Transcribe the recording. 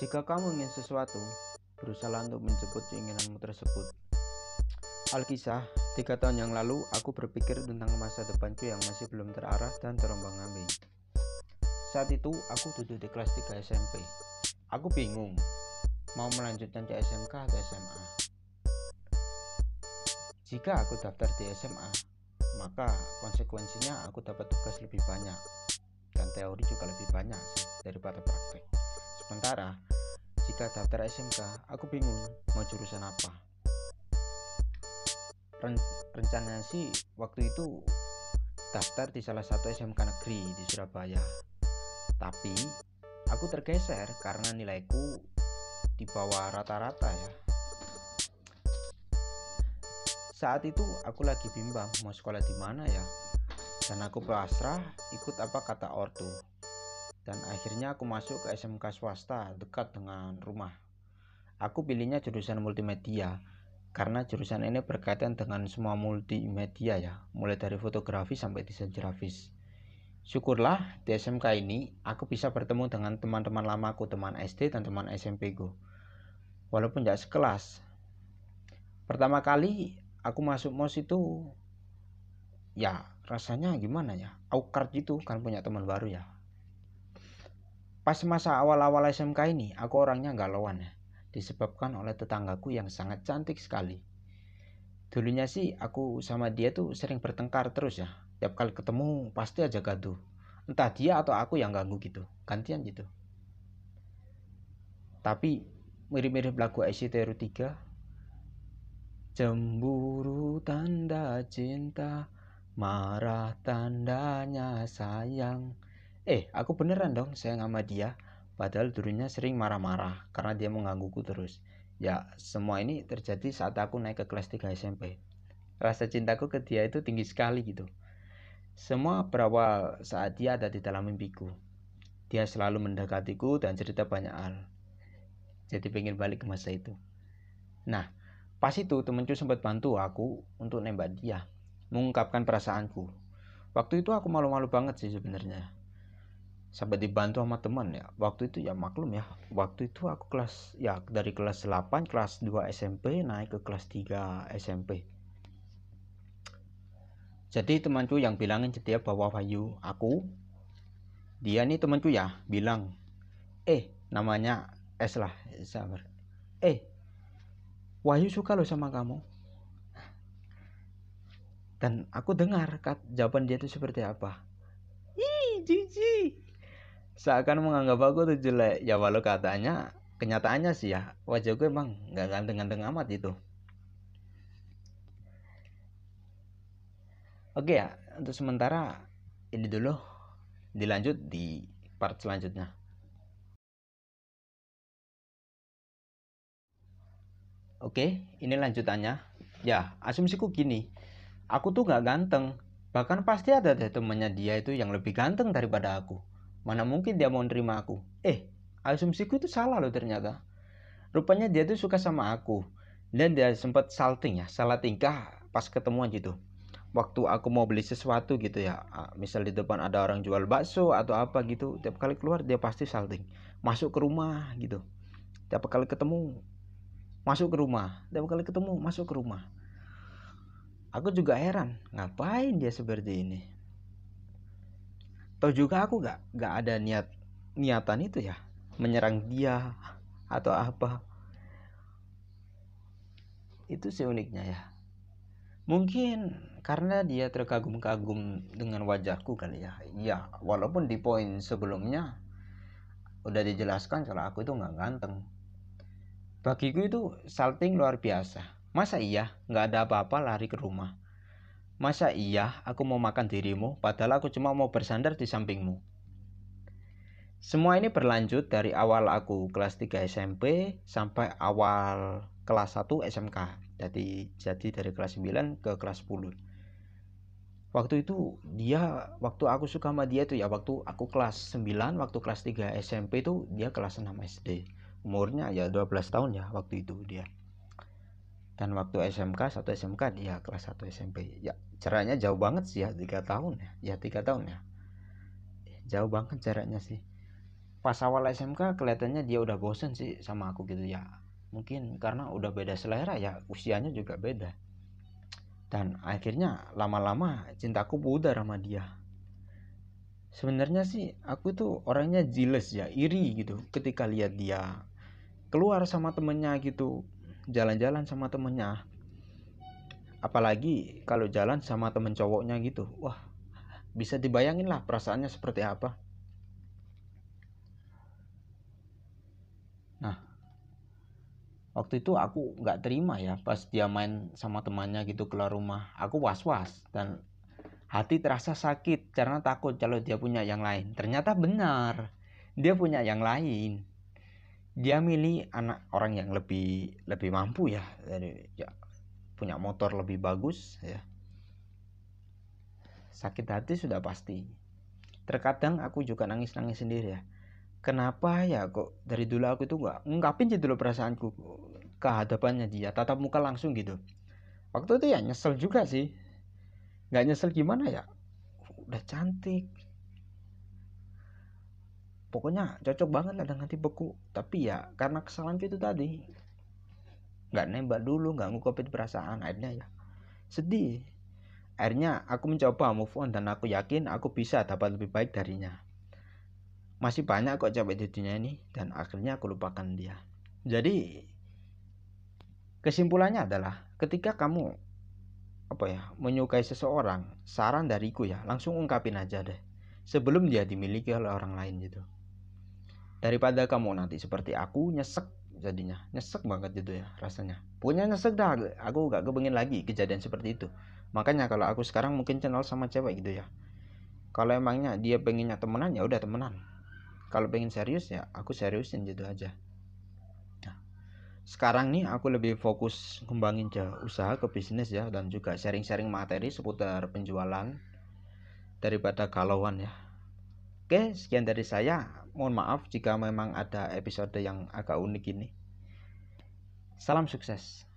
Jika kamu ingin sesuatu, berusaha untuk menjemput keinginanmu tersebut. Alkisah, 3 tahun yang lalu aku berpikir tentang masa depanku yang masih belum terarah dan terombang-ambing. Saat itu aku duduk di kelas 3 SMP. Aku bingung mau melanjutkan ke SMK atau SMA. Jika aku daftar di SMA, maka konsekuensinya aku dapat tugas lebih banyak dan teori juga lebih banyak daripada praktek. Sementara jika daftar SMK, aku bingung mau jurusan apa. Rencananya sih waktu itu daftar di salah satu SMK negeri di Surabaya. Tapi aku tergeser karena nilaiku di bawah rata-rata ya. Saat itu aku lagi bimbang mau sekolah di mana ya. Dan aku pasrah ikut apa kata ortu. Dan akhirnya aku masuk ke SMK swasta dekat dengan rumah. Aku pilihnya jurusan multimedia karena jurusan ini berkaitan dengan semua multimedia ya, mulai dari fotografi sampai desain grafis. Syukurlah di SMK ini aku bisa bertemu dengan teman-teman lamaku, teman SD dan teman SMP ku, walaupun tidak sekelas. Pertama kali aku masuk MOS itu ya rasanya gimana ya, aukart itu kan punya teman baru ya. Pas masa awal-awal SMK ini, aku orangnya galauan ya, disebabkan oleh tetanggaku yang sangat cantik sekali. Dulunya sih aku sama dia tuh sering bertengkar terus ya. Tiap kali ketemu pasti aja gaduh. Entah dia atau aku yang ganggu gitu, gantian gitu. Tapi mirip-mirip lagu ICTR 3. Cemburu tanda cinta, marah tandanya sayang. Aku beneran dong sayang sama dia. Padahal dulunya sering marah-marah karena dia menggangguku terus. Ya, semua ini terjadi saat aku naik ke kelas 3 SMP. Rasa cintaku ke dia itu tinggi sekali gitu. Semua berawal saat dia ada di dalam mimpiku. Dia selalu mendekatiku dan cerita banyak hal. Jadi pengen balik ke masa itu. Nah, pas itu temanku sempat bantu aku untuk nembak dia, mengungkapkan perasaanku. Waktu itu aku malu-malu banget sih sebenarnya. Sampai dibantu sama teman ya. Waktu itu ya maklum ya, waktu itu aku dari kelas 8 kelas 2 SMP naik ke kelas 3 SMP. Jadi temanku yang bilangin ke dia bahwa Wahyu aku, dia nih temanku ya, bilang namanya S lah, sabar. Wahyu suka lo sama kamu. Dan aku dengar jawaban dia itu seperti apa. Ih, jijik. Seakan menganggap aku tuh jelek ya, walau katanya kenyataannya sih ya wajahku emang gak ganteng-ganteng amat gitu. Oke ya, untuk sementara ini dulu, dilanjut di part selanjutnya. Oke, ini lanjutannya ya. Asumsiku gini, aku tuh gak ganteng, bahkan pasti ada deh temannya dia itu yang lebih ganteng daripada aku. Mana mungkin dia mau nerima aku. Asumsiku itu salah loh ternyata. Rupanya dia tuh suka sama aku. Dan dia sempat salah tingkah pas ketemuan gitu. Waktu aku mau beli sesuatu gitu ya, misal di depan ada orang jual bakso atau apa gitu, tiap kali keluar dia pasti salting. Masuk ke rumah gitu. Tiap kali ketemu masuk ke rumah. Tiap kali ketemu masuk ke rumah. Aku juga heran, ngapain dia seperti ini. Atau juga aku gak ada niatan itu ya, menyerang dia atau apa. Itu sih uniknya ya. Mungkin karena dia terkagum-kagum dengan wajahku kali ya. Ya, walaupun di poin sebelumnya udah dijelaskan kalau aku itu gak ganteng. Bagiku itu salting luar biasa. Masa iya gak ada apa-apa lari ke rumah? Masa iya aku mau makan dirimu, padahal aku cuma mau bersandar di sampingmu. Semua ini berlanjut dari awal aku kelas 3 SMP sampai awal kelas 1 SMK. Jadi dari kelas 9 ke kelas 10. Waktu itu waktu aku suka sama dia itu ya, waktu aku kelas 9, waktu kelas 3 SMP itu dia kelas 6 SD. Umurnya ya 12 tahun ya waktu itu dia. Dan waktu SMK, 1 SMK dia kelas 1 SMP. Ya, jaraknya jauh banget sih ya, 3 tahun ya. 3 tahun ya. Jauh banget jaraknya sih. pas awal SMK kelihatannya dia udah bosen sih sama aku gitu ya, mungkin karena udah beda selera ya, usianya juga beda. Dan akhirnya lama-lama cintaku pudar sama dia. Sebenarnya sih aku tuh orangnya jealous ya, iri gitu ketika lihat dia keluar sama temennya gitu, jalan-jalan sama temennya, apalagi kalau jalan sama temen cowoknya gitu. Wah, bisa dibayangin lah perasaannya seperti apa. Nah, waktu itu aku nggak terima ya pas dia main sama temannya gitu keluar rumah. Aku was-was dan hati terasa sakit karena takut kalau dia punya yang lain. Ternyata benar, dia punya yang lain. Dia milih anak orang yang lebih mampu ya, punya motor lebih bagus ya. Sakit hati sudah pasti. Terkadang aku juga nangis-nangis sendiri ya. Kenapa ya kok dari dulu aku tuh gak ngungkapin gitu loh perasaanku ke hadapannya dia, tatap muka langsung gitu. Waktu itu ya nyesel juga sih. Gak nyesel gimana ya, udah cantik, pokoknya cocok banget lah dengan tipeku. Tapi ya karena kesalahanku itu tadi, gak nembak dulu, gak ngungkapin perasaan, akhirnya ya sedih. Akhirnya aku mencoba move on dan aku yakin aku bisa dapat lebih baik darinya. Masih banyak kok capek di dunia ini. Dan akhirnya aku lupakan dia. Jadi kesimpulannya adalah, ketika kamu menyukai seseorang, saran dariku ya, langsung ungkapin aja deh sebelum dia dimiliki oleh orang lain gitu. Daripada kamu nanti seperti aku, nyesek jadinya, nyesek banget gitu ya rasanya. Punya nyesek dah, aku gak kepengin lagi kejadian seperti itu. Makanya kalau aku sekarang mungkin kenal sama cewek gitu ya, kalau emangnya dia pengennya temenan ya udah temenan, kalau pengen serius ya aku seriusin gitu aja. Nah, sekarang nih aku lebih fokus kembangin usaha ke bisnis ya, dan juga sharing-sharing materi seputar penjualan daripada galauan ya. Oke, sekian dari saya, mohon maaf jika memang ada episode yang agak unik ini. Salam sukses.